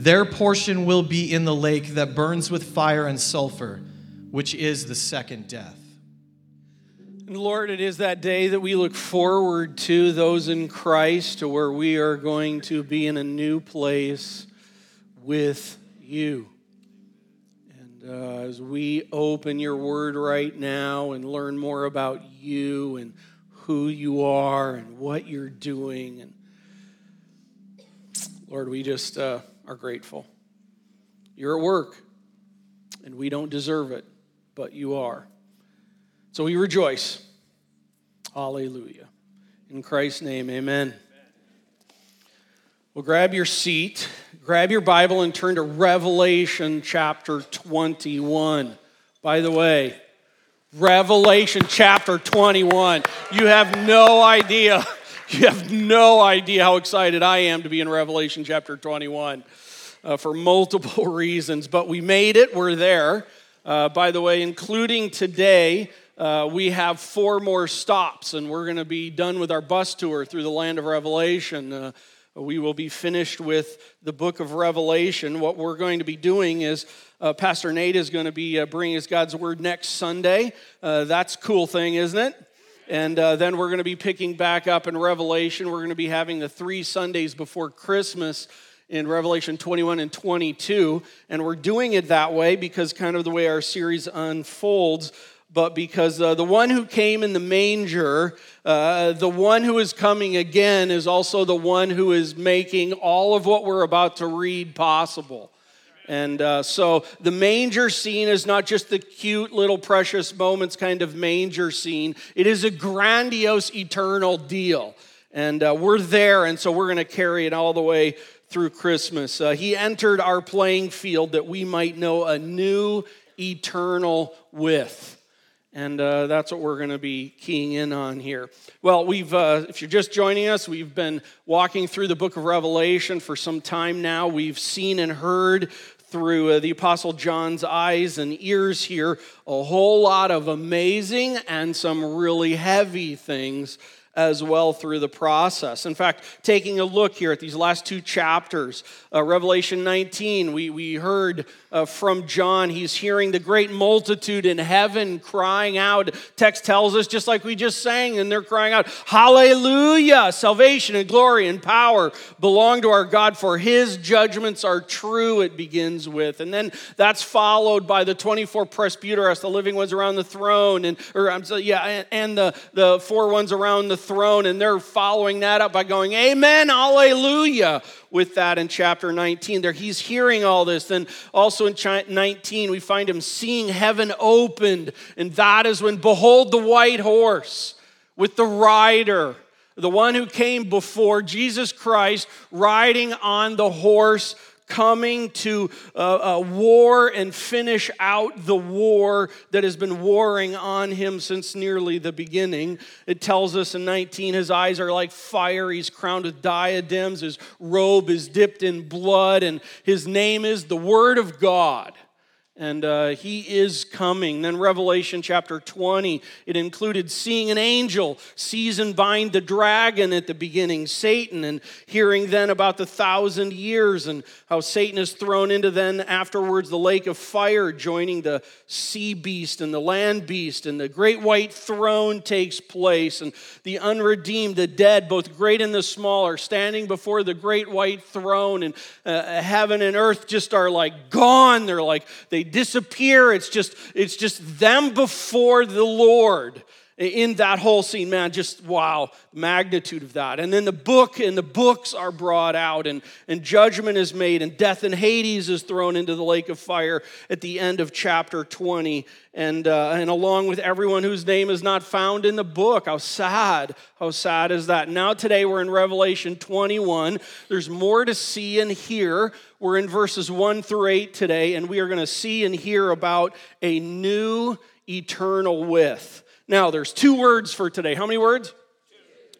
their portion will be in the lake that burns with fire and sulfur, which is the second death." And Lord, it is that day that we look forward to, those in Christ, to where we are going to be in a new place with you. And as we open your word right now and learn more about you and who you are and what you're doing, and Lord, we just are grateful. You're at work, and we don't deserve it, but you are. So we rejoice. Hallelujah. In Christ's name, amen. Well, grab your seat, grab your Bible, and turn to Revelation chapter 21. By the way, Revelation chapter 21. You have no idea how excited I am to be in Revelation chapter 21 for multiple reasons, but we made it. We're there. By the way, including today, we have 4 more stops, and we're going to be done with our bus tour through the land of Revelation. We will be finished with the book of Revelation. What we're going to be doing is Pastor Nate is going to be bringing us God's Word next Sunday. That's a cool thing, isn't it? And then we're going to be picking back up in Revelation. We're going to be having the 3 Sundays before Christmas in Revelation 21 and 22. And we're doing it that way because kind of the way our series unfolds, but because the one who came in the manger, the one who is coming again, is also the one who is making all of what we're about to read possible. And so the manger scene is not just the cute little precious moments kind of manger scene. It is a grandiose eternal deal. And we're there, and so we're going to carry it all the way through Christmas. He entered our playing field that we might know a new eternal with. And that's what we're going to be keying in on here. Well, if you're just joining us, we've been walking through the book of Revelation for some time now. We've seen and heard through the Apostle John's eyes and ears here a whole lot of amazing and some really heavy things as well through the process. In fact, taking a look here at these last 2 chapters, Revelation 19, we heard from John. He's hearing the great multitude in heaven crying out. Text tells us, just like we just sang, and they're crying out, "Hallelujah! Salvation and glory and power belong to our God, for his judgments are true," it begins with. And then that's followed by the 24 presbyteros, the living ones around the throne, and the 4 ones around the throne, and they're following that up by going, "Amen, hallelujah," with that in chapter 19. There, he's hearing all this. Then also in 19, we find him seeing heaven opened, and that is when, "Behold the white horse with the rider," the one who came before, Jesus Christ, riding on the horse coming to war and finish out the war that has been warring on him since nearly the beginning. It tells us in 19, his eyes are like fire, he's crowned with diadems, his robe is dipped in blood, and his name is the Word of God. And he is coming. Then Revelation chapter 20, it included seeing an angel seize and bind the dragon at the beginning, Satan, and hearing then about the 1,000 years and how Satan is thrown into then afterwards the lake of fire, joining the sea beast and the land beast, and the great white throne takes place, and the unredeemed, the dead, both great and the small, are standing before the great white throne, and heaven and earth just are like gone. They're like, they disappear. It's just them before the Lord in that whole scene. Man, just wow, magnitude of that. And then the books are brought out, and judgment is made, and death and Hades is thrown into the lake of fire at the end of chapter 20. And along with everyone whose name is not found in the book. How sad is that? Now today we're in Revelation 21. There's more to see and hear. We're in verses 1 through 8 today, and we are going to see and hear about a new eternal with. Now, there's two words for today. How many words?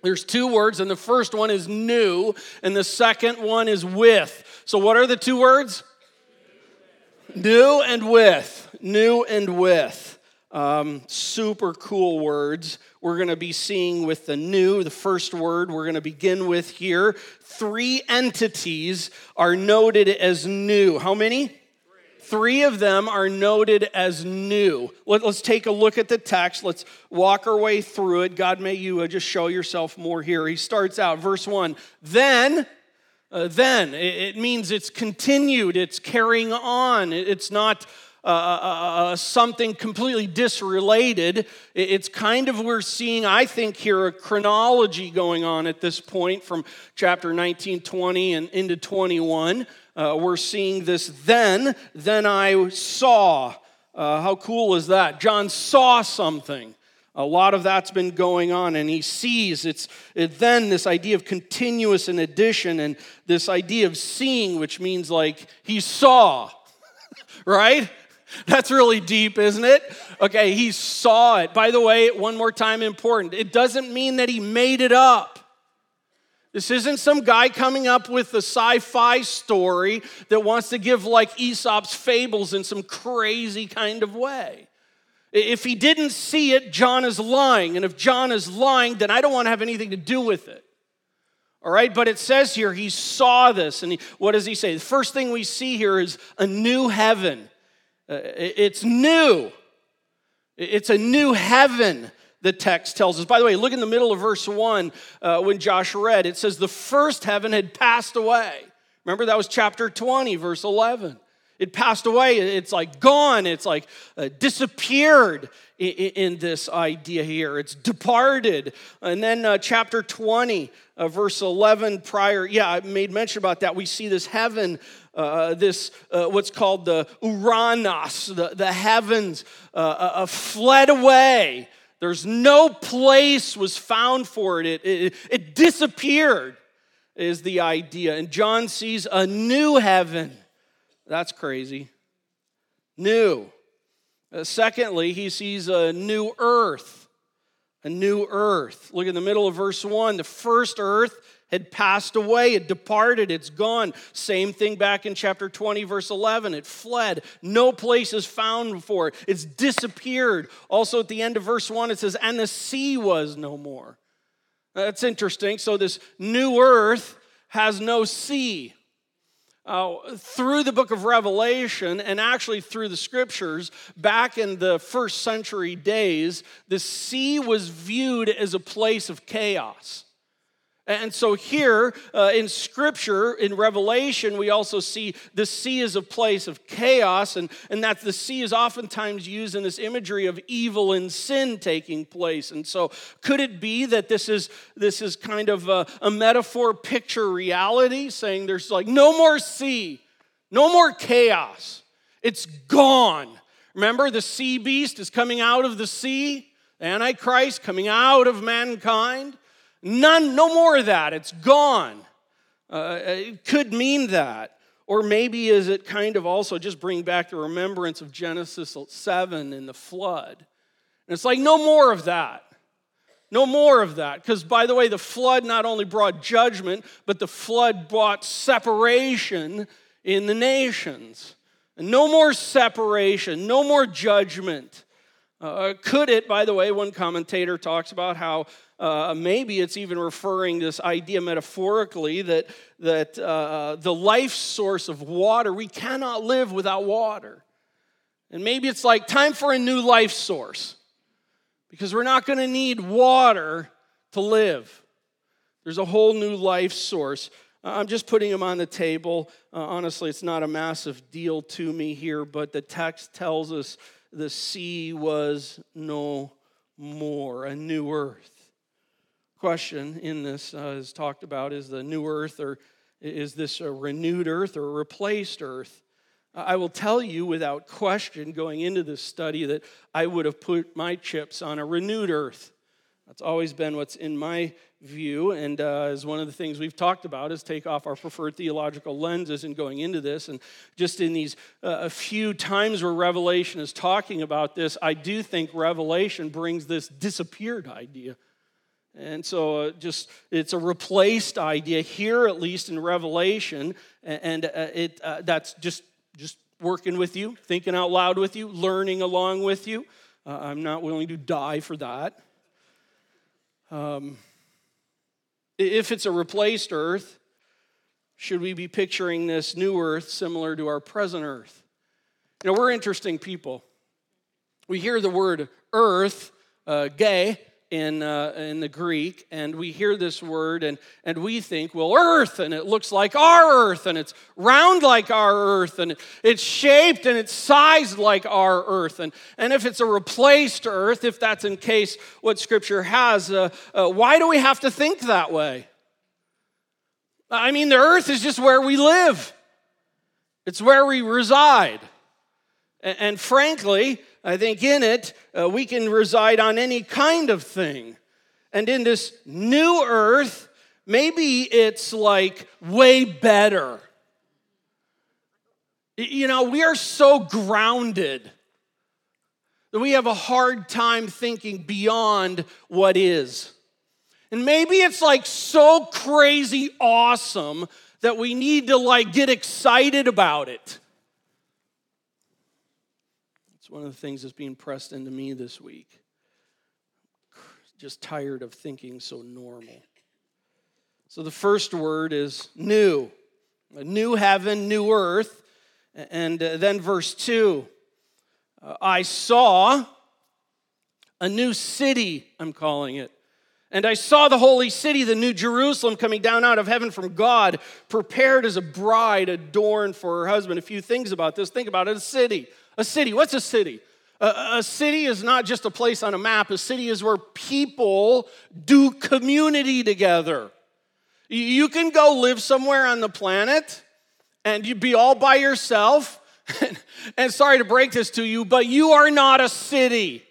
There's two words, and the first one is new, and the second one is with. So what are the two words? New and with. New and with, super cool words. We're going to be seeing with the new, the first word we're going to begin with here. Three entities are noted as new. How many? Three of them are noted as new. Let's take a look at the text. Let's walk our way through it. God, may you just show yourself more here. He starts out, verse 1, then. It means it's continued, it's carrying on, it's not something completely disrelated. It's kind of, we're seeing, I think here, a chronology going on at this point from chapter 19, 20, and into 21. We're seeing this then I saw. How cool is that? John saw something. A lot of that's been going on, and he sees. It's then this idea of continuous in addition, and this idea of seeing, which means like he saw, right? That's really deep, isn't it? Okay, he saw it. By the way, one more time, important. It doesn't mean that he made it up. This isn't some guy coming up with a sci-fi story that wants to give like Aesop's fables in some crazy kind of way. If he didn't see it, John is lying. And if John is lying, then I don't want to have anything to do with it. All right, but it says here he saw this. And what does he say? The first thing we see here is a new heaven. It's new. It's a new heaven, the text tells us. By the way, look in the middle of verse 1 when Josh read. It says the first heaven had passed away. Remember, that was chapter 20, verse 11. It passed away. It's like gone. It's like disappeared in this idea here. It's departed. And then chapter 20, verse 11 prior. Yeah, I made mention about that. We see this heaven. What's called the Uranos, the heavens, fled away. There's no place was found for it. It disappeared, is the idea. And John sees a new heaven. That's crazy. New. Secondly, he sees a new earth. A new earth. Look in the middle of verse 1. The first earth had passed away, it departed, it's gone. Same thing back in chapter 20, verse 11. It fled. No place is found for it. It's disappeared. Also at the end of verse 1, it says, and the sea was no more. That's interesting. So this new earth has no sea. Through the book of Revelation, and actually through the scriptures, back in the first century days, the sea was viewed as a place of chaos. And so here in Scripture, in Revelation, we also see the sea is a place of chaos, and that the sea is oftentimes used in this imagery of evil and sin taking place. And so could it be that this is kind of a metaphor, picture reality, saying there's like no more sea, no more chaos. It's gone. Remember, the sea beast is coming out of the sea, Antichrist coming out of mankind. None, no more of that. It's gone. It could mean that. Or maybe is it kind of also just bring back the remembrance of Genesis 7 and the flood? And it's like, no more of that. No more of that. Because, by the way, the flood not only brought judgment, but the flood brought separation in the nations. And no more separation, no more judgment. Could it, by the way, one commentator talks about how maybe it's even referring to this idea metaphorically that the life source of water, we cannot live without water. And maybe it's like time for a new life source because we're not going to need water to live. There's a whole new life source. I'm just putting them on the table. Honestly, it's not a massive deal to me here, but the text tells us the sea was no more, a new earth. Question in this is talked about, is the new earth, or is this a renewed earth or a replaced earth? I will tell you without question going into this study that I would have put my chips on a renewed earth. That's always been what's in my view, and is one of the things we've talked about is take off our preferred theological lenses and going into this. And just in these a few times where Revelation is talking about this, I do think Revelation brings this disappeared idea. And so it's a replaced idea here, at least in Revelation, and that's just working with you, thinking out loud with you, learning along with you. I'm not willing to die for that. If it's a replaced earth, should we be picturing this new earth similar to our present earth? You know, we're interesting people. We hear the word earth, gay, in the Greek, and we hear this word, and we think, well, earth, and it looks like our earth, and it's round like our earth, and it's shaped and it's sized like our earth. And if it's a replaced earth, if that's in case what Scripture has, why do we have to think that way? I mean, the earth is just where we live. It's where we reside. And frankly, I think in it, we can reside on any kind of thing. And in this new earth, maybe it's like way better. You know, we are so grounded that we have a hard time thinking beyond what is. And maybe it's like so crazy awesome that we need to like get excited about it. One of the things that's being pressed into me this week. Just tired of thinking so normal. So the first word is new. A new heaven, new earth. And then verse 2. I saw a new city, I'm calling it. And I saw the holy city, the new Jerusalem, coming down out of heaven from God, prepared as a bride adorned for her husband. A few things about this. Think about it. A city. A city, what's a city? A city is not just a place on a map. A city is where people do community together. You can go live somewhere on the planet and you'd be all by yourself. And sorry to break this to you, but you are not a city.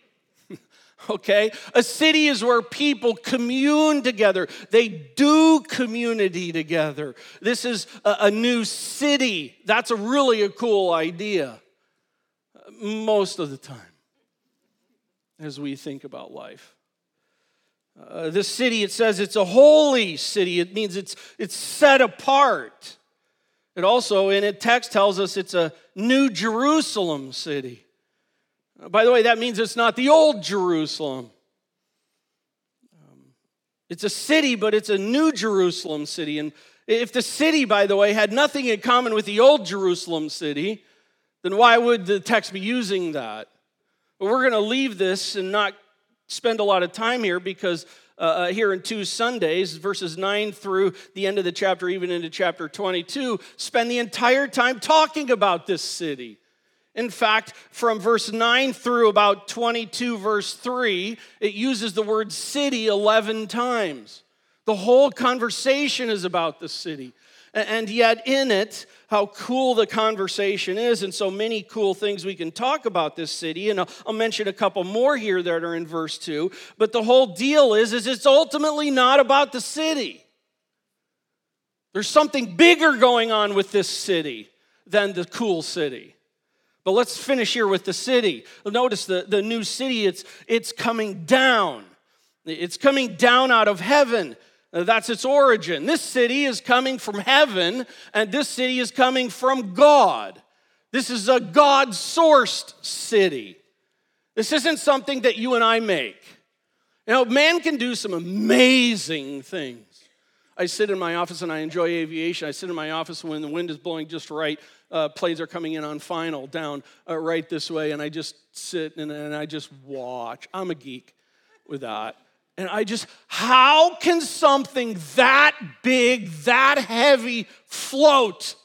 Okay? A city is where people commune together. They do community together. This is a new city. That's a really cool idea. Most of the time, as we think about life. This city, it says it's a holy city. It means it's set apart. It also, in its text, tells us it's a new Jerusalem city. By the way, that means it's not the old Jerusalem. It's a city, but it's a new Jerusalem city. And if the city, by the way, had nothing in common with the old Jerusalem city, then why would the text be using that? But we're going to leave this and not spend a lot of time here because here in two Sundays, verses 9 through the end of the chapter, even into chapter 22, spend the entire time talking about this city. In fact, from verse 9 through about 22, verse 3, it uses the word city 11 times. The whole conversation is about the city. And yet in it, how cool the conversation is, and so many cool things we can talk about this city, and I'll mention a couple more here that are in verse 2, but the whole deal is it's ultimately not about the city. There's something bigger going on with this city than the cool city. But let's finish here with the city. Notice the new city, it's coming down. It's coming down out of heaven. That's its origin. This city is coming from heaven, and this city is coming from God. This is a God-sourced city. This isn't something that you and I make. You know, man can do some amazing things. I sit in my office, and I enjoy aviation. I sit in my office when the wind is blowing just right. Planes are coming in on final, down right this way, and I just sit, and I just watch. I'm a geek with that. And I just, how can something that big, that heavy float?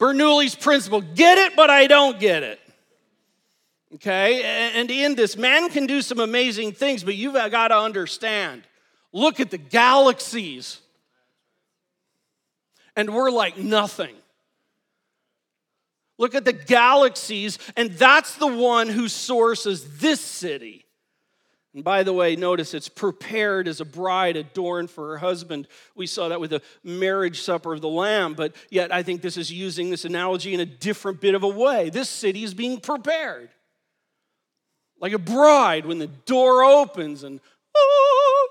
Bernoulli's principle, get it, but I don't get it. Okay, and in this, man can do some amazing things, but you've got to understand, look at the galaxies, and we're like nothing. Look at the galaxies, and that's the one who sources this city. And by the way, notice it's prepared as a bride adorned for her husband. We saw that with the marriage supper of the Lamb, but yet I think this is using this analogy in a different bit of a way. This city is being prepared. Like a bride when the door opens and, oh,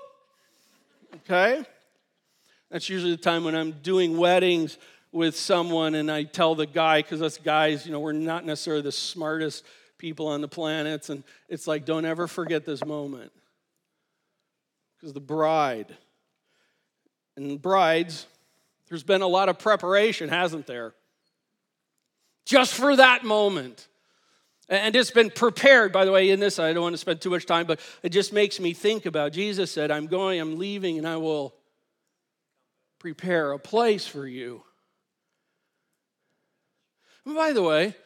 okay? That's usually the time when I'm doing weddings with someone and I tell the guy, because us guys, you know, we're not necessarily the smartest people on the planets, and it's like, don't ever forget this moment. Because the bride, and brides, there's been a lot of preparation, hasn't there? Just for that moment. And it's been prepared, by the way, in this, I don't want to spend too much time, but it just makes me think about, Jesus said, I'm leaving, and I will prepare a place for you. And by the way,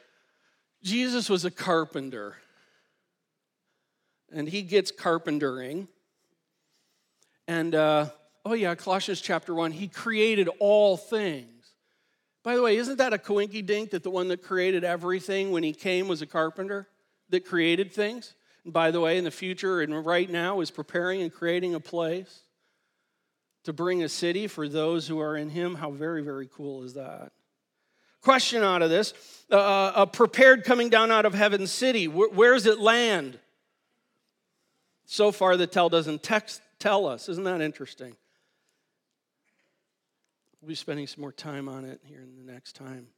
Jesus was a carpenter, and he gets carpentering, and Colossians chapter 1, he created all things. By the way, isn't that a coinkydink that the one that created everything when he came was a carpenter that created things? And by the way, in the future and right now is preparing and creating a place to bring a city for those who are in him. How very, very cool is that? Question out of this, a prepared coming down out of heaven's city, where does it land? So far, the tell doesn't tell us. Isn't that interesting? We'll be spending some more time on it here in the next time.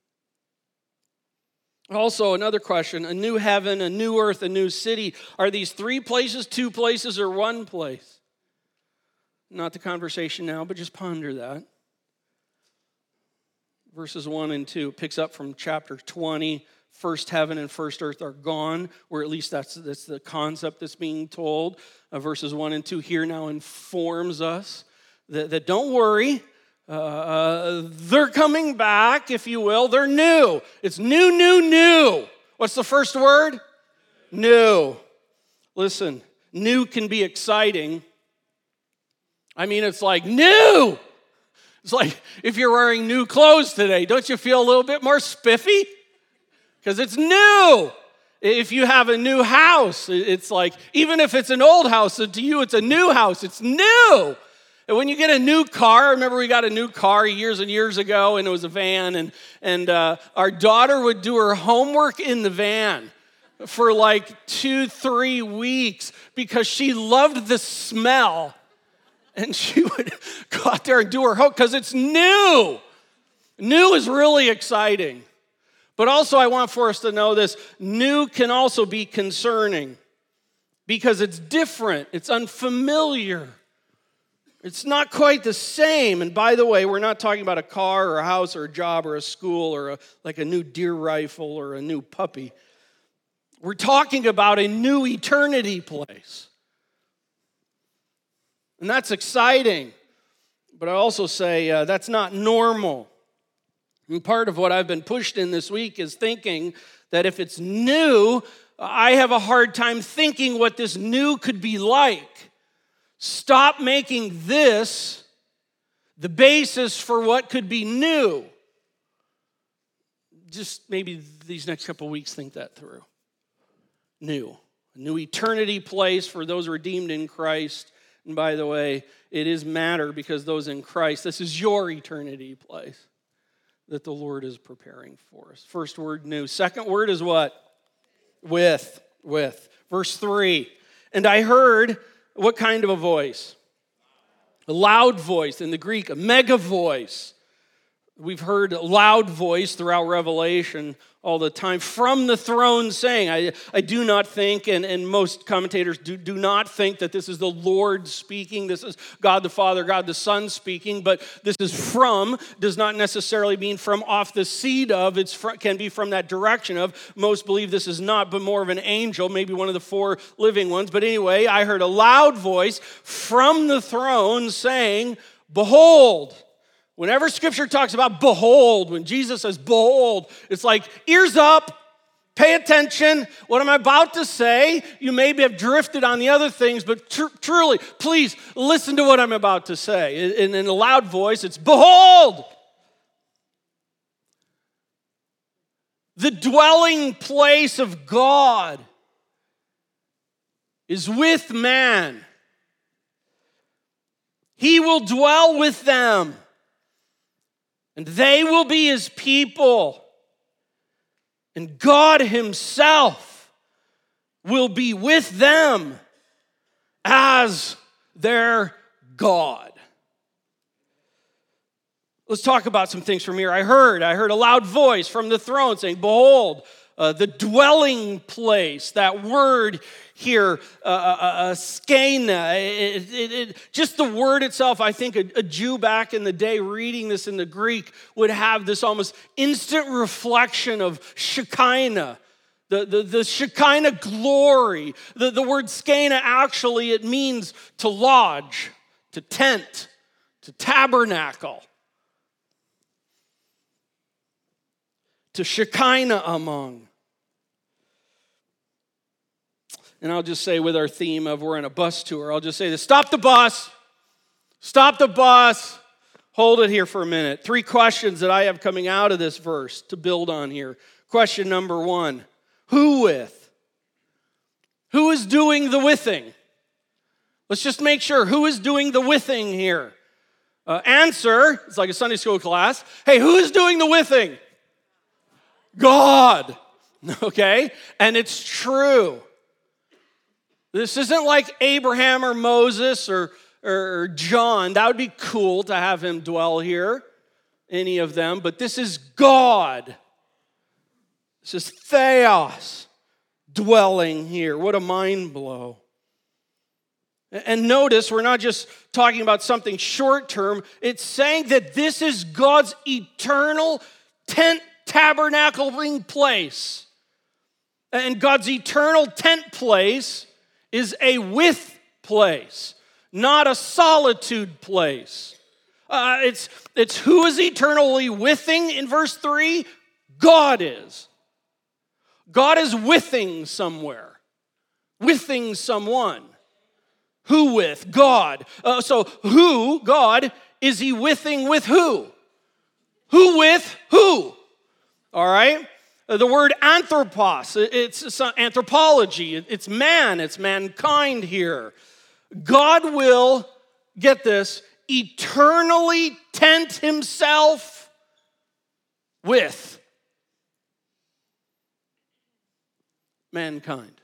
Also, another question, a new heaven, a new earth, a new city. Are these three places, two places, or one place? Not the conversation now, but just ponder that. Verses 1 and 2 picks up from chapter 20. First heaven and first earth are gone, or at least that's the concept that's being told. Verses 1 and 2 here now informs us that don't worry. They're coming back, if you will. They're new. It's new, new, new. What's the first word? New. Listen, new can be exciting. I mean, it's like new. It's like if you're wearing new clothes today, don't you feel a little bit more spiffy? Because it's new. If you have a new house, it's like, even if it's an old house, to you it's a new house. It's new. And when you get a new car, remember we got a new car years and years ago, and it was a van, and our daughter would do her homework in the van for like 2-3 weeks because she loved the smell. And she would go out there and do her homework because it's new. New is really exciting. But also I want for us to know this, new can also be concerning because it's different. It's unfamiliar. It's not quite the same. And by the way, we're not talking about a car or a house or a job or a school or a new deer rifle or a new puppy. We're talking about a new eternity place. And that's exciting, but I also say that's not normal. And part of what I've been pushed in this week is thinking that if it's new, I have a hard time thinking what this new could be like. Stop making this the basis for what could be new. Just maybe these next couple weeks, think that through. New. A new eternity place for those redeemed in Christ. And by the way, it is matter because those in Christ, this is your eternity place that the Lord is preparing for us. First word, new. Second word is what? With. With. Verse 3. And I heard what kind of a voice? A loud voice. In the Greek, a mega voice. We've heard a loud voice throughout Revelation all the time from the throne saying, I do not think, and most commentators do not think that this is the Lord speaking, this is God the Father, God the Son speaking, but this is from, does not necessarily mean from off the seat of, it can be from that direction of. Most believe this is not, but more of an angel, maybe one of the four living ones. But anyway, I heard a loud voice from the throne saying, behold. Whenever Scripture talks about behold, when Jesus says behold, it's like ears up, pay attention. What I'm about to say, you maybe have drifted on the other things, but truly, please listen to what I'm about to say. In a loud voice, it's behold, the dwelling place of God is with man. He will dwell with them. And they will be his people. And God himself will be with them as their God. Let's talk about some things from here. I heard a loud voice from the throne saying, behold, the dwelling place, that word here, skena, just the word itself. I think a Jew back in the day reading this in the Greek would have this almost instant reflection of Shekinah, the Shekinah glory. The word skena, actually, it means to lodge, to tent, to tabernacle, to Shekinah among. And I'll just say with our theme of we're on a bus tour, I'll just say this. Stop the bus. Hold it here for a minute. Three questions that I have coming out of this verse to build on here. Question number one, who with? Who is doing the withing? Let's just make sure who is doing the withing here. Answer, it's like a Sunday school class. Hey, who is doing the withing? God. Okay? And it's true. This isn't like Abraham or Moses or John. That would be cool to have him dwell here, any of them. But this is God. This is theos dwelling here. What a mind blow. And notice we're not just talking about something short term. It's saying that this is God's eternal tent tabernacling place. And God's eternal tent place is a with place, not a solitude place. It's who is eternally withing in verse 3? God is. God is withing somewhere, withing someone. Who with? God. So who, God, is he withing with who? Who with who? All right? The word anthropos, it's anthropology, it's man, it's mankind here. God will, get this, eternally tent himself with mankind.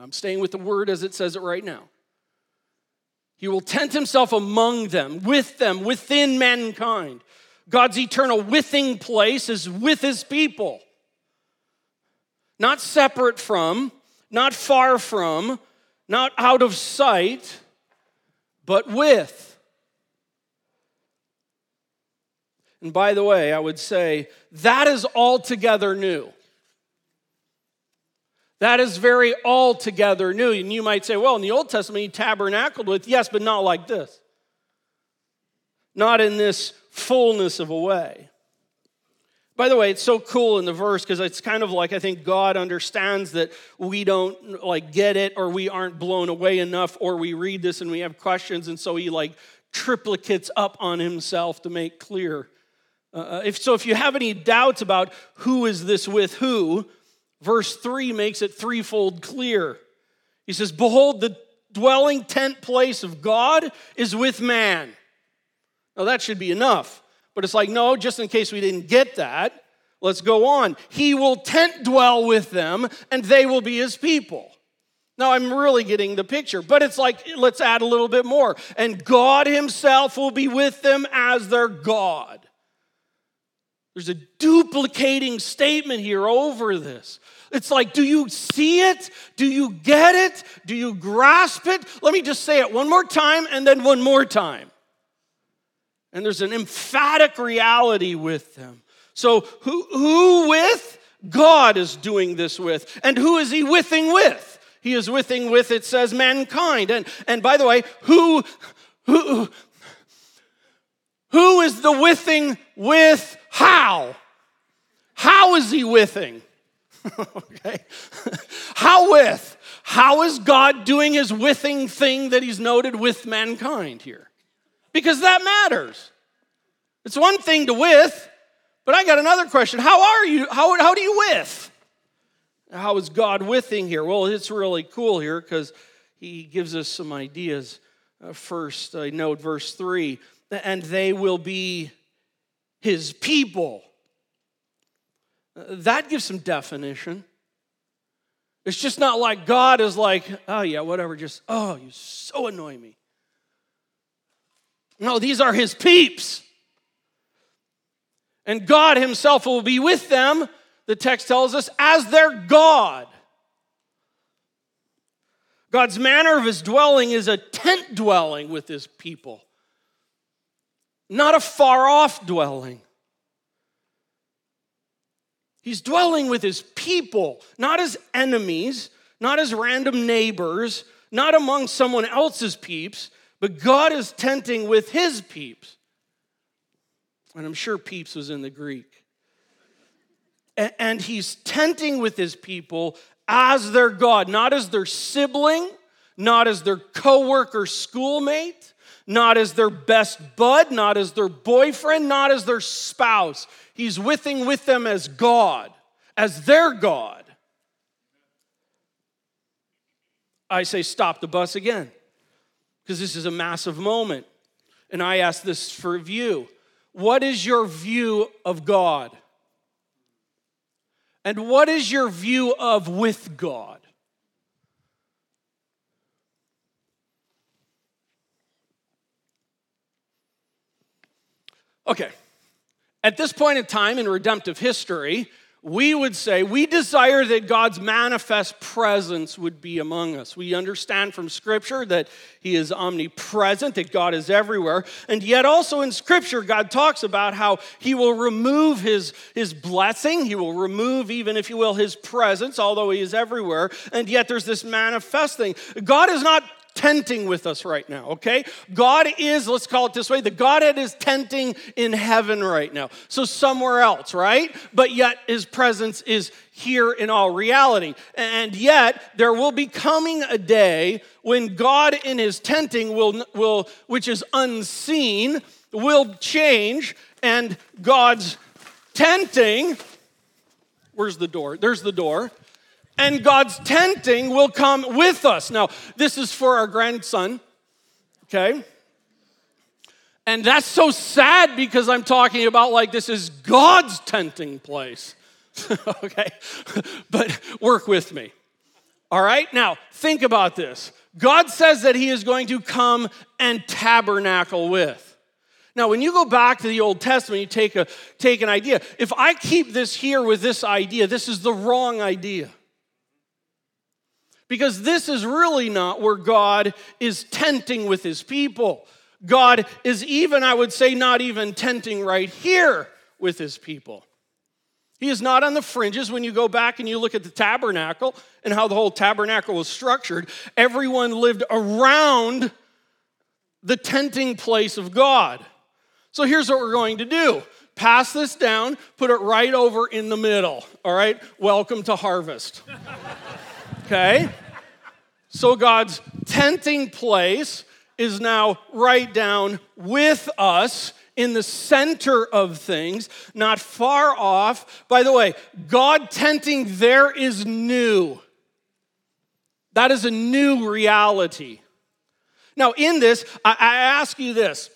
I'm staying with the word as it says it right now. He will tent himself among them, within mankind. God's eternal withing place is with his people. Not separate from, not far from, not out of sight, but with. And by the way, I would say that is altogether new. That is very altogether new. And you might say, well, in the Old Testament, he tabernacled with, yes, but not like this. Not in this fullness of a way. By the way, it's so cool in the verse because it's kind of like I think God understands that we don't get it or we aren't blown away enough or we read this and we have questions and so he triplicates up on himself to make clear. If you have any doubts about who is this with who, verse 3 makes it threefold clear. He says, behold, the dwelling tent place of God is with man. Now that should be enough. But it's like, no, just in case we didn't get that, let's go on. He will tent dwell with them, and they will be his people. Now I'm really getting the picture, but it's like, let's add a little bit more. And God himself will be with them as their God. There's a duplicating statement here over this. It's like, do you see it? Do you get it? Do you grasp it? Let me just say it one more time and then one more time. And there's an emphatic reality with them. So who with? God is doing this with. And who is he withing with? He is withing with, it says, mankind. And by the way, who is the withing with? How? How is he withing? Okay. How with? How is God doing his withing thing that he's noted with mankind here? Because that matters. It's one thing to with, but I got another question. How are you? How do you with? How is God withing here? Well, it's really cool here because he gives us some ideas. First, I note verse 3, and they will be his people. That gives some definition. It's just not like God is like, oh yeah, whatever, just, oh, you so annoy me. No, these are his peeps. And God himself will be with them, the text tells us, as their God. God's manner of his dwelling is a tent dwelling with his people, not a far-off dwelling. He's dwelling with his people, not his enemies, not his random neighbors, not among someone else's peeps, but God is tenting with his peeps. And I'm sure peeps was in the Greek. And he's tenting with his people as their God, not as their sibling, not as their coworker, schoolmate, not as their best bud, not as their boyfriend, not as their spouse. He's withing with them as God, as their God. I say stop the bus again, because this is a massive moment. And I ask this for view. What is your view of God? And what is your view of with God? Okay, at this point in time in redemptive history, we would say we desire that God's manifest presence would be among us. We understand from Scripture that he is omnipresent, that God is everywhere. And yet also in Scripture, God talks about how he will remove his blessing. He will remove, even if you will, his presence, although he is everywhere. And yet there's this manifest thing. God is not tenting with us right now, okay? God is, let's call it this way, the Godhead is tenting in heaven right now. So somewhere else, right? But yet his presence is here in all reality. And yet there will be coming a day when God in his tenting will which is unseen, will change, and God's tenting, where's the door? There's the door. And God's tenting will come with us. Now, this is for our grandson, okay? And that's so sad because I'm talking about like this is God's tenting place, okay? But work with me, all right? Now, think about this. God says that he is going to come and tabernacle with. Now, when you go back to the Old Testament, you take an idea. If I keep this here with this idea, this is the wrong idea. Because this is really not where God is tenting with his people. God is even, I would say, not even tenting right here with his people. He is not on the fringes. When you go back and you look at the tabernacle and how the whole tabernacle was structured, everyone lived around the tenting place of God. So here's what we're going to do. Pass this down, put it right over in the middle, all right? Welcome to harvest. Okay? So God's tenting place is now right down with us in the center of things, not far off. By the way, God tenting there is new. That is a new reality. Now, in this, I ask you this.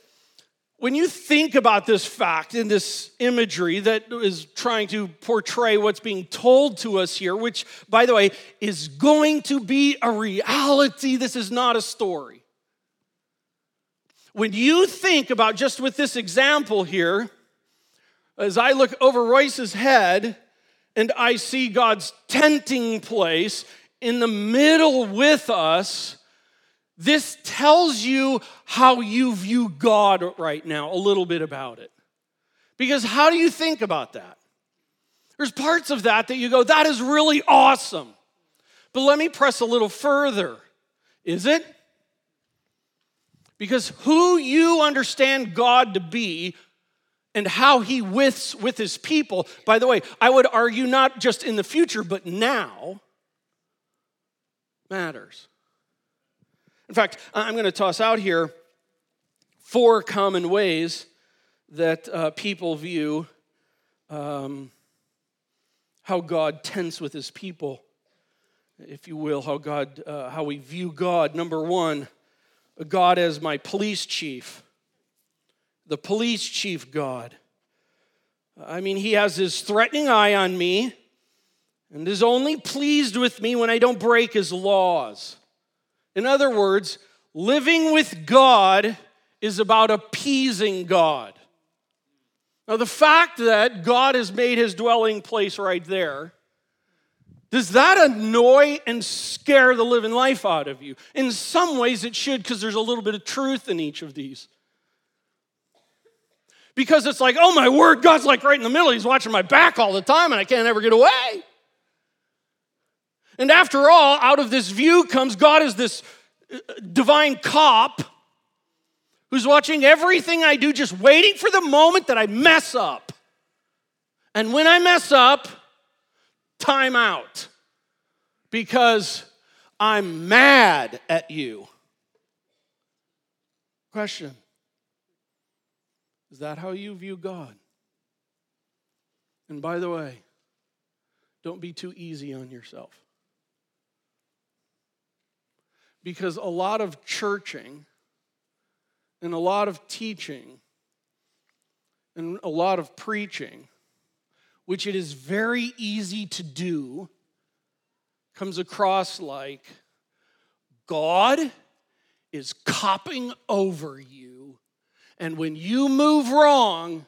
When you think about this fact and this imagery that is trying to portray what's being told to us here, which, by the way, is going to be a reality. This is not a story. When you think about just with this example here, as I look over Royce's head and I see God's tenting place in the middle with us, this tells you how you view God right now, a little bit about it. Because how do you think about that? There's parts of that that you go, that is really awesome. But let me press a little further. Is it? Because who you understand God to be and how he withs with his people, by the way, I would argue not just in the future, but now, matters. In fact, I'm going to toss out here 4 common ways that people view how God tends with his people, if you will, how we view God. Number 1, God as my police chief, the police chief God. I mean, he has his threatening eye on me and is only pleased with me when I don't break his laws. In other words, living with God is about appeasing God. Now, the fact that God has made his dwelling place right there, does that annoy and scare the living life out of you? In some ways it should, because there's a little bit of truth in each of these. Because it's like, oh my word, God's like right in the middle. He's watching my back all the time and I can't ever get away. And after all, out of this view comes God is this divine cop who's watching everything I do, just waiting for the moment that I mess up. And when I mess up, time out, because I'm mad at you. Question: is that how you view God? And by the way, don't be too easy on yourself. Because a lot of churching and a lot of teaching and a lot of preaching, which it is very easy to do, comes across like God is copping over you, and when you move wrong,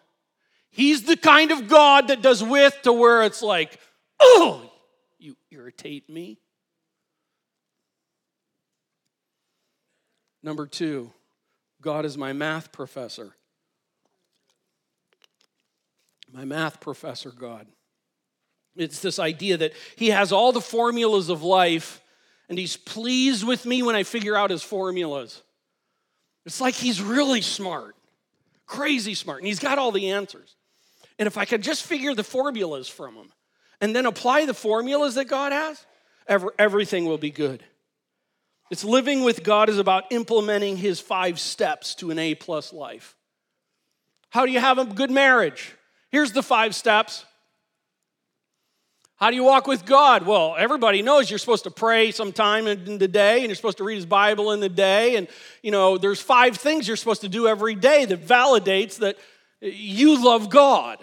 he's the kind of God that does with to where it's like, oh, you irritate me. Number 2, God is my math professor. My math professor, God. It's this idea that he has all the formulas of life and he's pleased with me when I figure out his formulas. It's like he's really smart, crazy smart, and he's got all the answers. And if I could just figure the formulas from him and then apply the formulas that God has, everything will be good. It's living with God is about implementing his 5 steps to an A+ life. How do you have a good marriage? Here's the 5 steps. How do you walk with God? Well, everybody knows you're supposed to pray sometime in the day, and you're supposed to read his Bible in the day, and, you know, there's 5 things you're supposed to do every day that validates that you love God.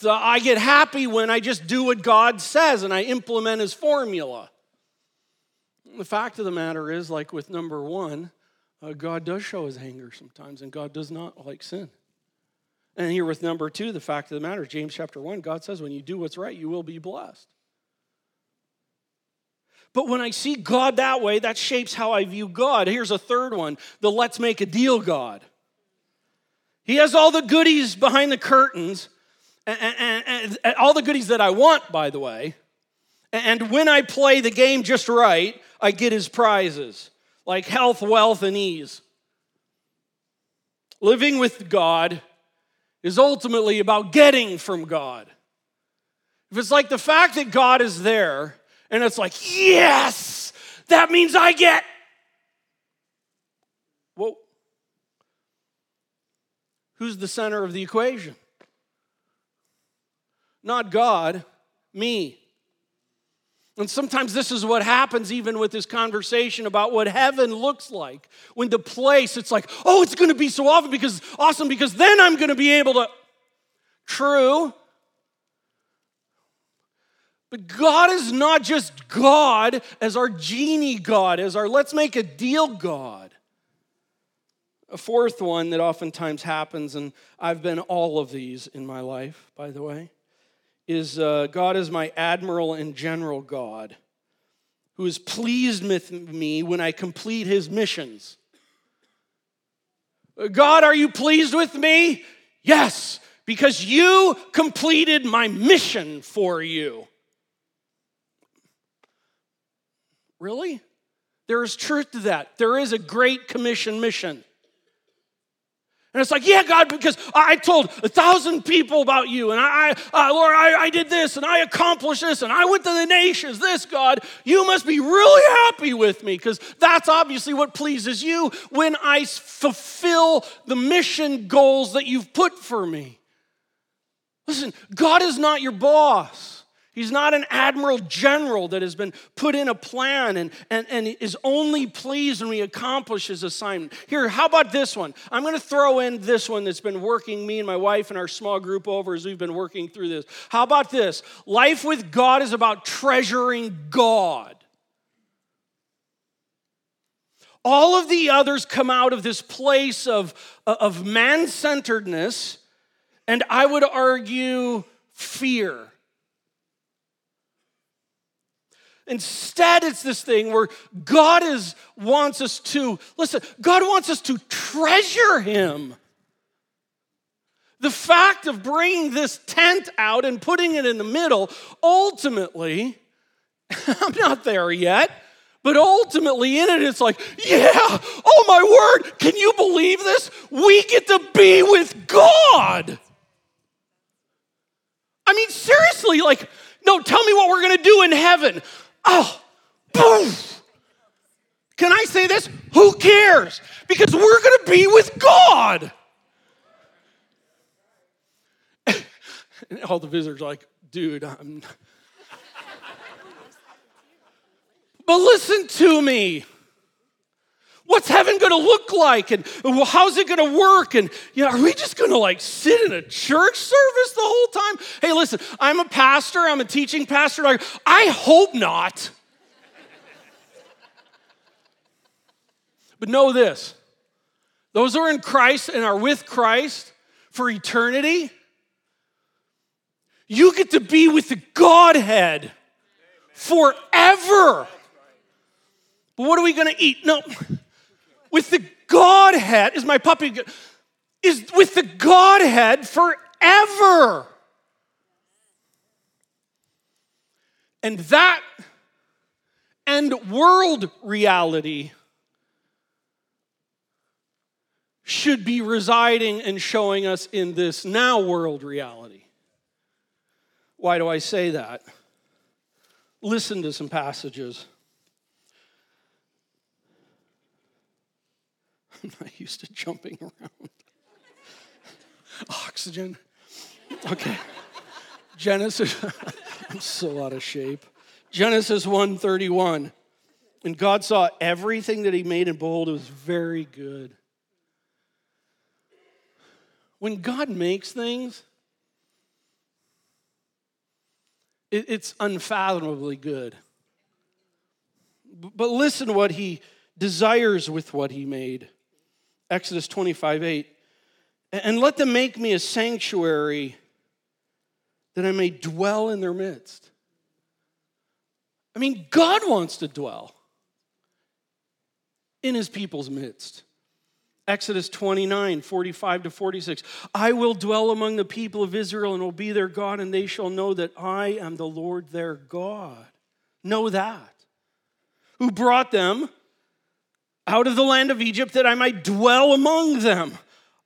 So I get happy when I just do what God says and I implement his formula. The fact of the matter is, like with number 1, God does show his anger sometimes, and God does not like sin. And here with number 2, the fact of the matter, James chapter 1, God says, when you do what's right, you will be blessed. But when I see God that way, that shapes how I view God. Here's a 3rd one, the let's make a deal God. He has all the goodies behind the curtains, and all the goodies that I want, by the way. And when I play the game just right, I get his prizes, like health, wealth, and ease. Living with God is ultimately about getting from God. If it's like the fact that God is there, and it's like, yes, that means I get. Well, who's the center of the equation? Not God, me. And sometimes this is what happens even with this conversation about what heaven looks like. When the place, it's like, oh, it's going to be so awesome because then I'm going to be able to. True. But God is not just God as our genie God, as our let's make a deal God. A fourth one that oftentimes happens, and I've been all of these in my life, by the way, is God is my admiral and general God, who is pleased with me when I complete his missions. God, are you pleased with me? Yes, because you completed my mission for you. Really? There is truth to that. There is a Great Commission mission. And it's like, yeah, God, because I told 1,000 people about you, and Lord, I did this, and I accomplished this, and I went to the nations, this, God, you must be really happy with me, because that's obviously what pleases you when I fulfill the mission goals that you've put for me. Listen, God is not your boss. He's not an admiral general that has been put in a plan and is only pleased when we accomplish his assignment. Here, how about this one? I'm going to throw in this one that's been working me and my wife and our small group over as we've been working through this. How about this? Life with God is about treasuring God. All of the others come out of this place of man-centeredness and I would argue fear. Instead, it's this thing where God wants us to, listen, God wants us to treasure him. The fact of bringing this tent out and putting it in the middle, ultimately, I'm not there yet, but ultimately in it, it's like, yeah, oh my word, can you believe this? We get to be with God. I mean, seriously, like, no, tell me what we're going to do in heaven. Oh, boom. Can I say this? Who cares? Because we're going to be with God. And all the visitors are like, dude, I'm... But listen to me. What's heaven going to look like? And how's it going to work? And you know, are we just going to like sit in a church service the whole time? Hey, listen, I'm a pastor. I'm a teaching pastor. I hope not. But know this. Those who are in Christ and are with Christ for eternity, you get to be with the Godhead forever. But what are we going to eat? No. With the Godhead, is my puppy, is with the Godhead forever. And that and world reality should be residing and showing us in this now world reality. Why do I say that? Listen to some passages. I'm not used to jumping around. Oxygen. Okay. Genesis. I'm so out of shape. Genesis 1:31. And God saw everything that he made, and behold, it was very good. When God makes things, it's unfathomably good. But listen to what he desires with what he made. Exodus 25:8, and let them make me a sanctuary that I may dwell in their midst. I mean, God wants to dwell in his people's midst. Exodus 29:45-46, I will dwell among the people of Israel and will be their God, and they shall know that I am the Lord their God. Know that. Who brought them out of the land of Egypt, that I might dwell among them.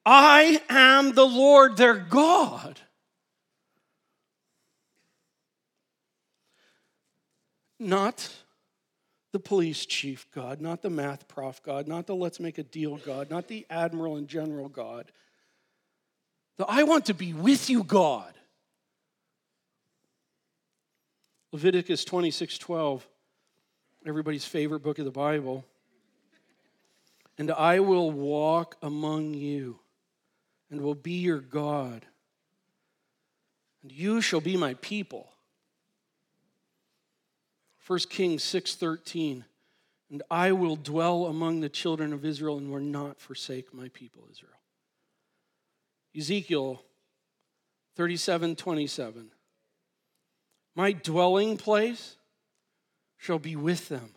I am the Lord their God. Not the police chief God, not the math prof God, not the let's make a deal God, not the admiral and general God. The I want to be with you God. Leviticus 26:12, everybody's favorite book of the Bible. And I will walk among you and will be your God. And you shall be my people. 1 Kings 6:13, and I will dwell among the children of Israel and will not forsake my people Israel. Ezekiel 37:27, my dwelling place shall be with them,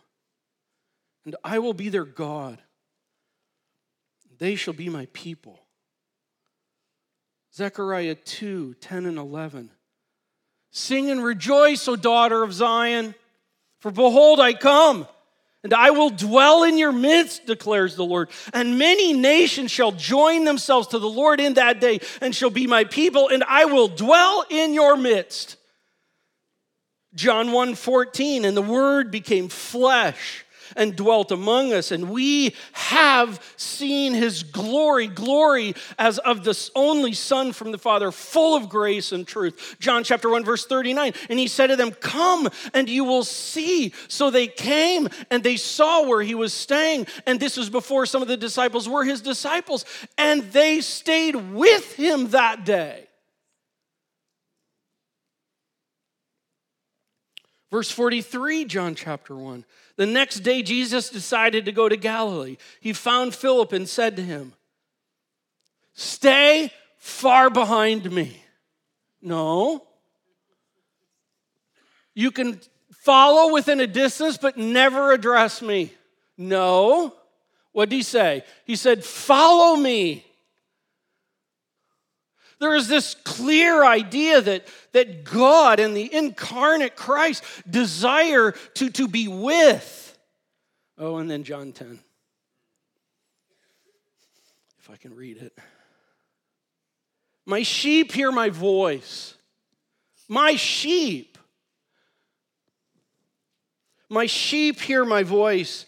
and I will be their God. They shall be my people. Zechariah 2:10-11, sing and rejoice, O daughter of Zion. For behold, I come, and I will dwell in your midst, declares the Lord. And many nations shall join themselves to the Lord in that day, and shall be my people, and I will dwell in your midst. John 1:14, and the Word became flesh and dwelt among us, and we have seen his glory, glory as of the only Son from the Father, full of grace and truth. John chapter 1, verse 39, and he said to them, come and you will see. So they came and they saw where he was staying, and this was before some of the disciples were his disciples, and they stayed with him that day. Verse 43, John chapter 1. The next day, Jesus decided to go to Galilee. He found Philip and said to him, stay far behind me. No. You can follow within a distance, but never address me. No. What did he say? He said, follow me. There is this clear idea that God and the incarnate Christ desire to be with. Oh, and then John 10. If I can read it. My sheep hear my voice. My sheep. My sheep hear my voice,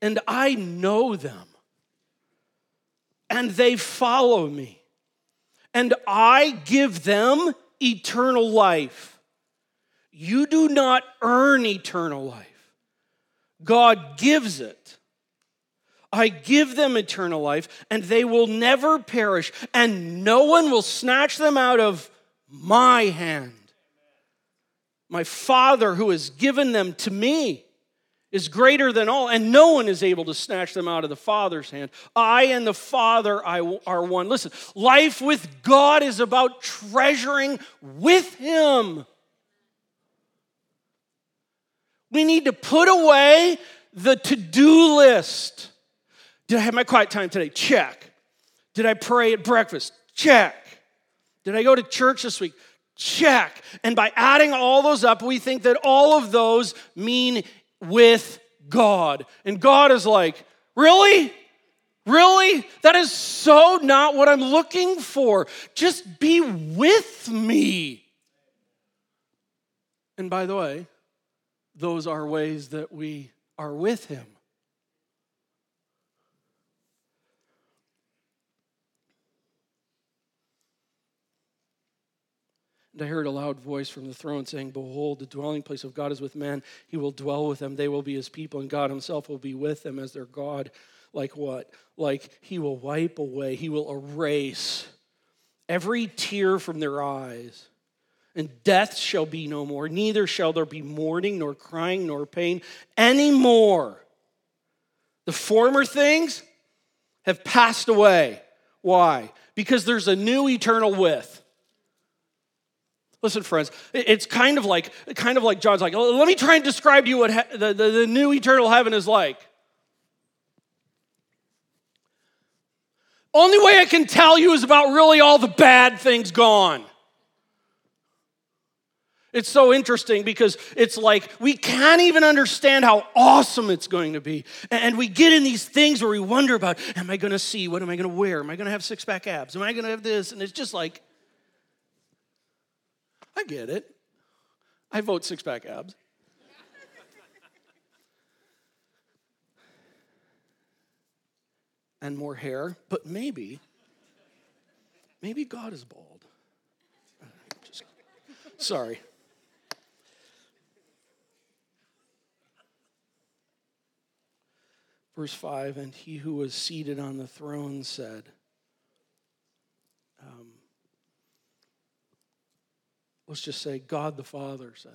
and I know them, and they follow me. And I give them eternal life. You do not earn eternal life. God gives it. I give them eternal life, and they will never perish, and no one will snatch them out of my hand. My Father, who has given them to me, is greater than all, and no one is able to snatch them out of the Father's hand. I and the Father are one. Listen, life with God is about treasuring with him. We need to put away the to-do list. Did I have my quiet time today? Check. Did I pray at breakfast? Check. Did I go to church this week? Check. And by adding all those up, we think that all of those mean with God. And God is like, really? Really? That is so not what I'm looking for. Just be with me. And by the way, those are ways that we are with him. And I heard a loud voice from the throne saying, behold, the dwelling place of God is with man. He will dwell with them. They will be his people, and God himself will be with them as their God. Like what? Like he will wipe away, he will erase every tear from their eyes. And death shall be no more. Neither shall there be mourning, nor crying, nor pain anymore. The former things have passed away. Why? Because there's a new eternal with. Listen, friends, it's kind of like John's like, let me try and describe to you what the new eternal heaven is like. Only way I can tell you is about really all the bad things gone. It's so interesting because it's like we can't even understand how awesome it's going to be. And we get in these things where we wonder about, am I going to see? What am I going to wear? Am I going to have six-pack abs? Am I going to have this? And it's just like, I get it. I vote six-pack abs. And more hair, but maybe God is bald. Sorry. Verse 5, and he who was seated on the throne said, let's just say God the Father said,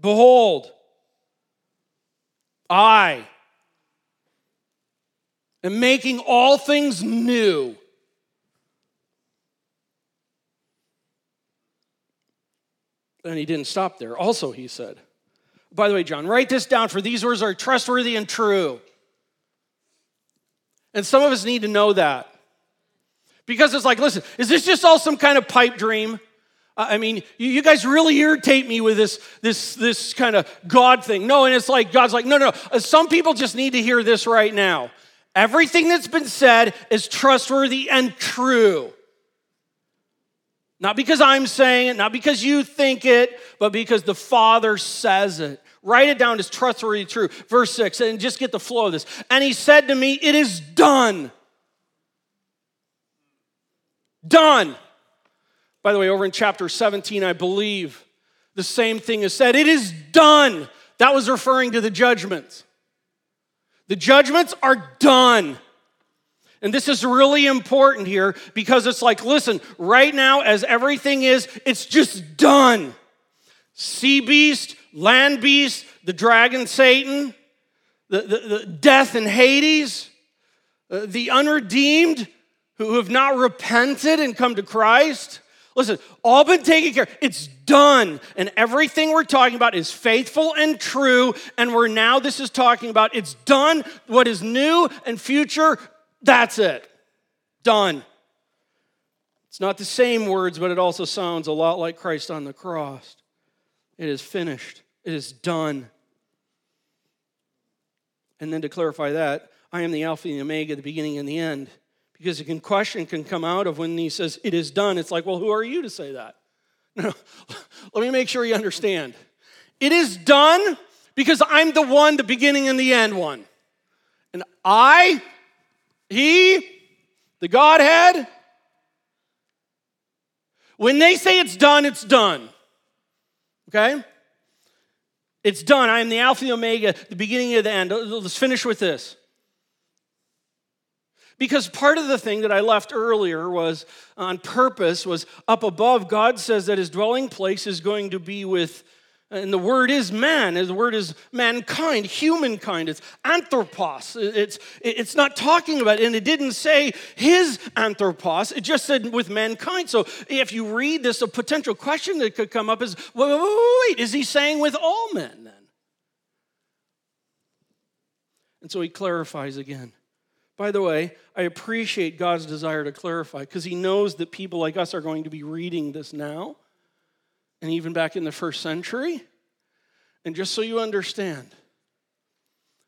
behold, I am making all things new. And he didn't stop there. Also, he said, by the way, John, write this down, for these words are trustworthy and true. And some of us need to know that. Because it's like, listen, is this just all some kind of pipe dream? I mean, you guys really irritate me with this kind of God thing. No, and it's like, God's like, no. Some people just need to hear this right now. Everything that's been said is trustworthy and true. Not because I'm saying it, not because you think it, but because the Father says it. Write it down as trustworthy and true. Verse 6, and just get the flow of this. And he said to me, it is done. Done. By the way, over in chapter 17, I believe the same thing is said. It is done. That was referring to the judgments. The judgments are done. And this is really important here because it's like, listen, right now, as everything is, it's just done. Sea beast, land beast, the dragon Satan, the death in Hades, the unredeemed who have not repented and come to Christ. Listen, all been taken care of. It's done. And everything we're talking about is faithful and true. And we're now, this is talking about, it's done. What is new and future, that's it. Done. It's not the same words, but it also sounds a lot like Christ on the cross. It is finished. It is done. And then to clarify that, I am the Alpha and the Omega, the beginning and the end. Because a question can come out of when he says, it is done. It's like, well, who are you to say that? No, let me make sure you understand. It is done because I'm the one, the beginning and the end one. And I, he, the Godhead, when they say it's done, it's done. Okay? It's done. I am the Alpha and the Omega, the beginning and the end. Let's finish with this. Because part of the thing that I left earlier was, on purpose, was up above, God says that his dwelling place is going to be with, and the word is man, and the word is mankind, humankind, it's anthropos. It's not talking about, and it didn't say his anthropos, it just said with mankind. So if you read this, a potential question that could come up is, wait, is he saying with all men then? And so he clarifies again. By the way, I appreciate God's desire to clarify because he knows that people like us are going to be reading this now and even back in the first century. And just so you understand,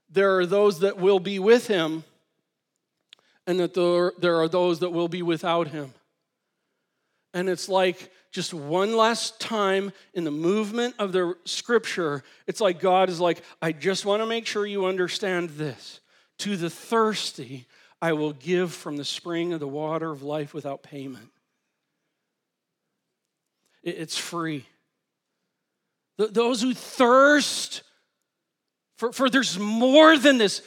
there are those that will be with him and that there are those that will be without him. And it's like just one last time in the movement of the scripture, it's like God is like, I just want to make sure you understand this. To the thirsty, I will give from the spring of the water of life without payment. It's free. Those who thirst, for there's more than this.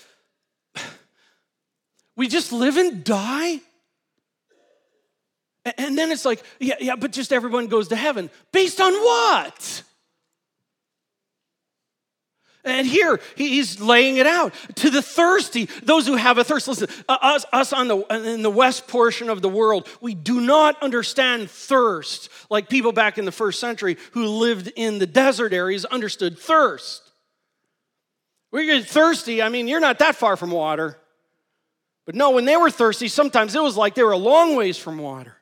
We just live and die? And then it's like, yeah, but just everyone goes to heaven. Based on what? And here, he's laying it out. To the thirsty, those who have a thirst. Listen, us in the west portion of the world, we do not understand thirst like people back in the first century who lived in the desert areas understood thirst. When you're thirsty, I mean, you're not that far from water. But no, when they were thirsty, sometimes it was like they were a long ways from water.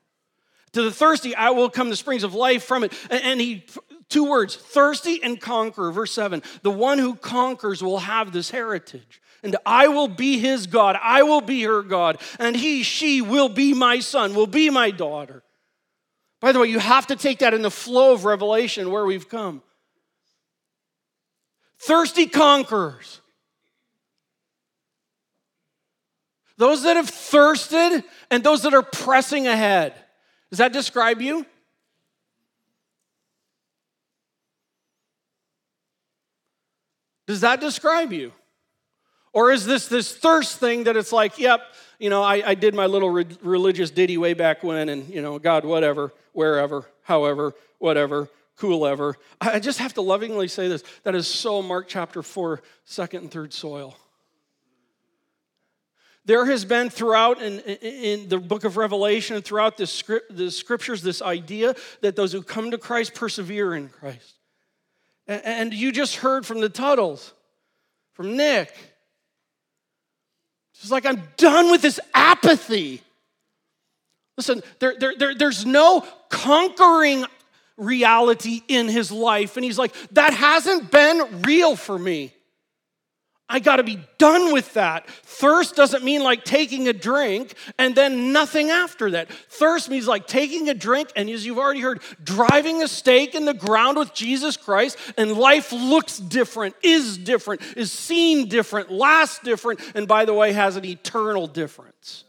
To the thirsty, I will come the springs of life from it. And he... Two words, thirsty and conqueror. Verse 7, the one who conquers will have this heritage. And I will be his God. I will be her God. And he, she will be my son, will be my daughter. By the way, you have to take that in the flow of Revelation where we've come. Thirsty conquerors. Those that have thirsted and those that are pressing ahead. Does that describe you? Does that describe you? Or is this thirst thing that it's like, yep, you know, I did my little religious ditty way back when, and, you know, God, whatever, wherever, however, whatever, cool ever. I just have to lovingly say this. That is so Mark chapter 4, second and third soil. There has been throughout in the book of Revelation and throughout the scriptures this idea that those who come to Christ persevere in Christ. And you just heard from the Tuttles, from Nick. It's like, I'm done with this apathy. Listen, there's no conquering reality in his life. And he's like, that hasn't been real for me. I got to be done with that. Thirst doesn't mean like taking a drink and then nothing after that. Thirst means like taking a drink and, as you've already heard, driving a stake in the ground with Jesus Christ, and life looks different, is seen different, lasts different, and by the way, has an eternal difference.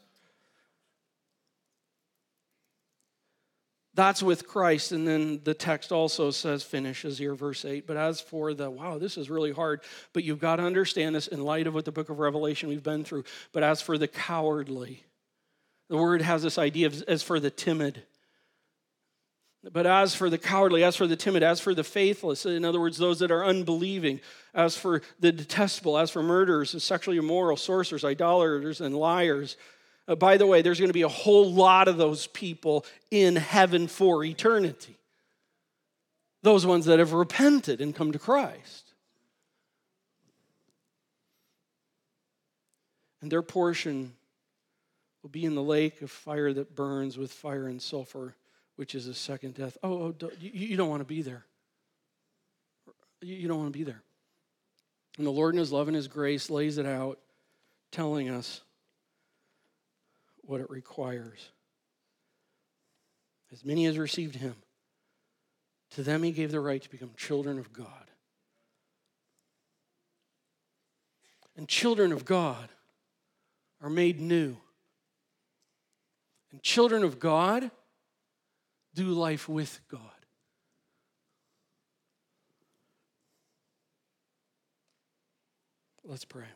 That's with Christ, and then the text also says, finishes here, verse 8, but as for the, wow, this is really hard, but you've got to understand this in light of what the book of Revelation we've been through, but as for the cowardly, the word has this idea of as for the timid, but as for the cowardly, as for the timid, as for the faithless, in other words, those that are unbelieving, as for the detestable, as for murderers, and sexually immoral, sorcerers, idolaters, and liars. By the way, there's going to be a whole lot of those people in heaven for eternity. Those ones that have repented and come to Christ. And their portion will be in the lake of fire that burns with fire and sulfur, which is the second death. You don't want to be there. You don't want to be there. And the Lord in his love and his grace lays it out, telling us what it requires. As many as received him, to them he gave the right to become children of God. And children of God are made new. And children of God do life with God. Let's pray.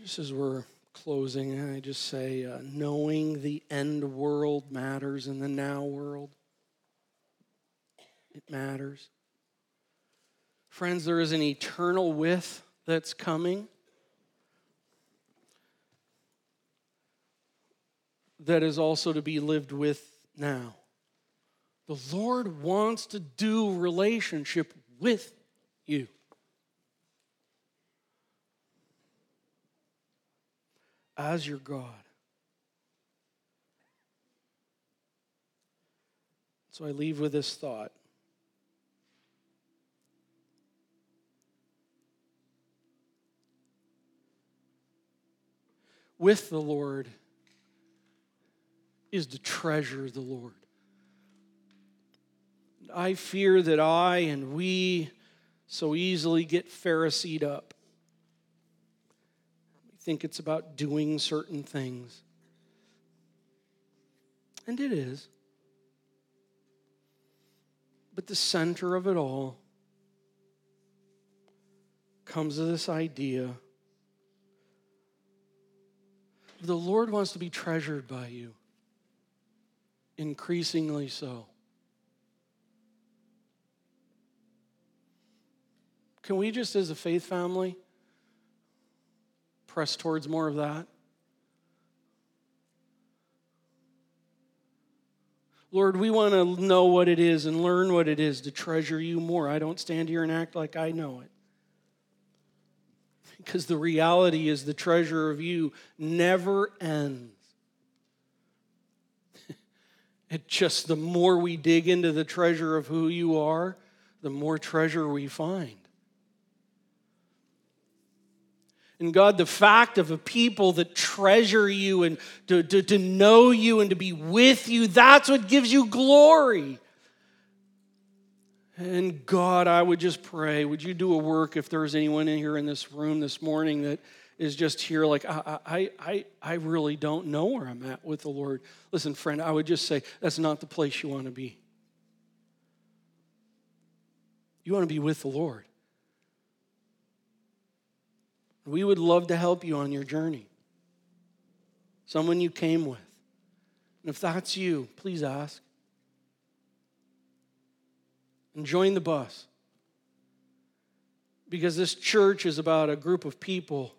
Just as we're closing, I just say, knowing the end world matters in the now world. It matters. Friends, there is an eternal with that's coming that is also to be lived with now. The Lord wants to do relationship with you. As your God. So I leave with this thought. With the Lord is to treasure the Lord. I fear that I and we so easily get Phariseed up. Think it's about doing certain things. And it is. But the center of it all comes to this idea. The Lord wants to be treasured by you, increasingly so. Can we just, as a faith family, press towards more of that? Lord, we want to know what it is and learn what it is to treasure you more. I don't stand here and act like I know it. Because the reality is the treasure of you never ends. It just, the more we dig into the treasure of who you are, the more treasure we find. And God, the fact of a people that treasure you and to know you and to be with you, that's what gives you glory. And God, I would just pray, would you do a work if there's anyone in here in this room this morning that is just here like, I really don't know where I'm at with the Lord. Listen, friend, I would just say that's not the place you want to be. You want to be with the Lord. We would love to help you on your journey. Someone you came with. And if that's you, please ask. And join the bus. Because this church is about a group of people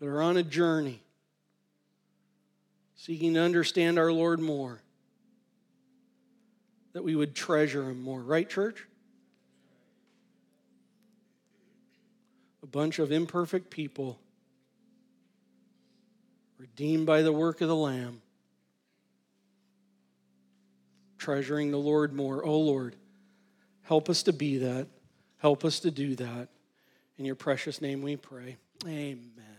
that are on a journey seeking to understand our Lord more, that we would treasure him more. Right, church? A bunch of imperfect people redeemed by the work of the Lamb, treasuring the Lord more. Oh, Lord, help us to be that. Help us to do that. In your precious name we pray. Amen.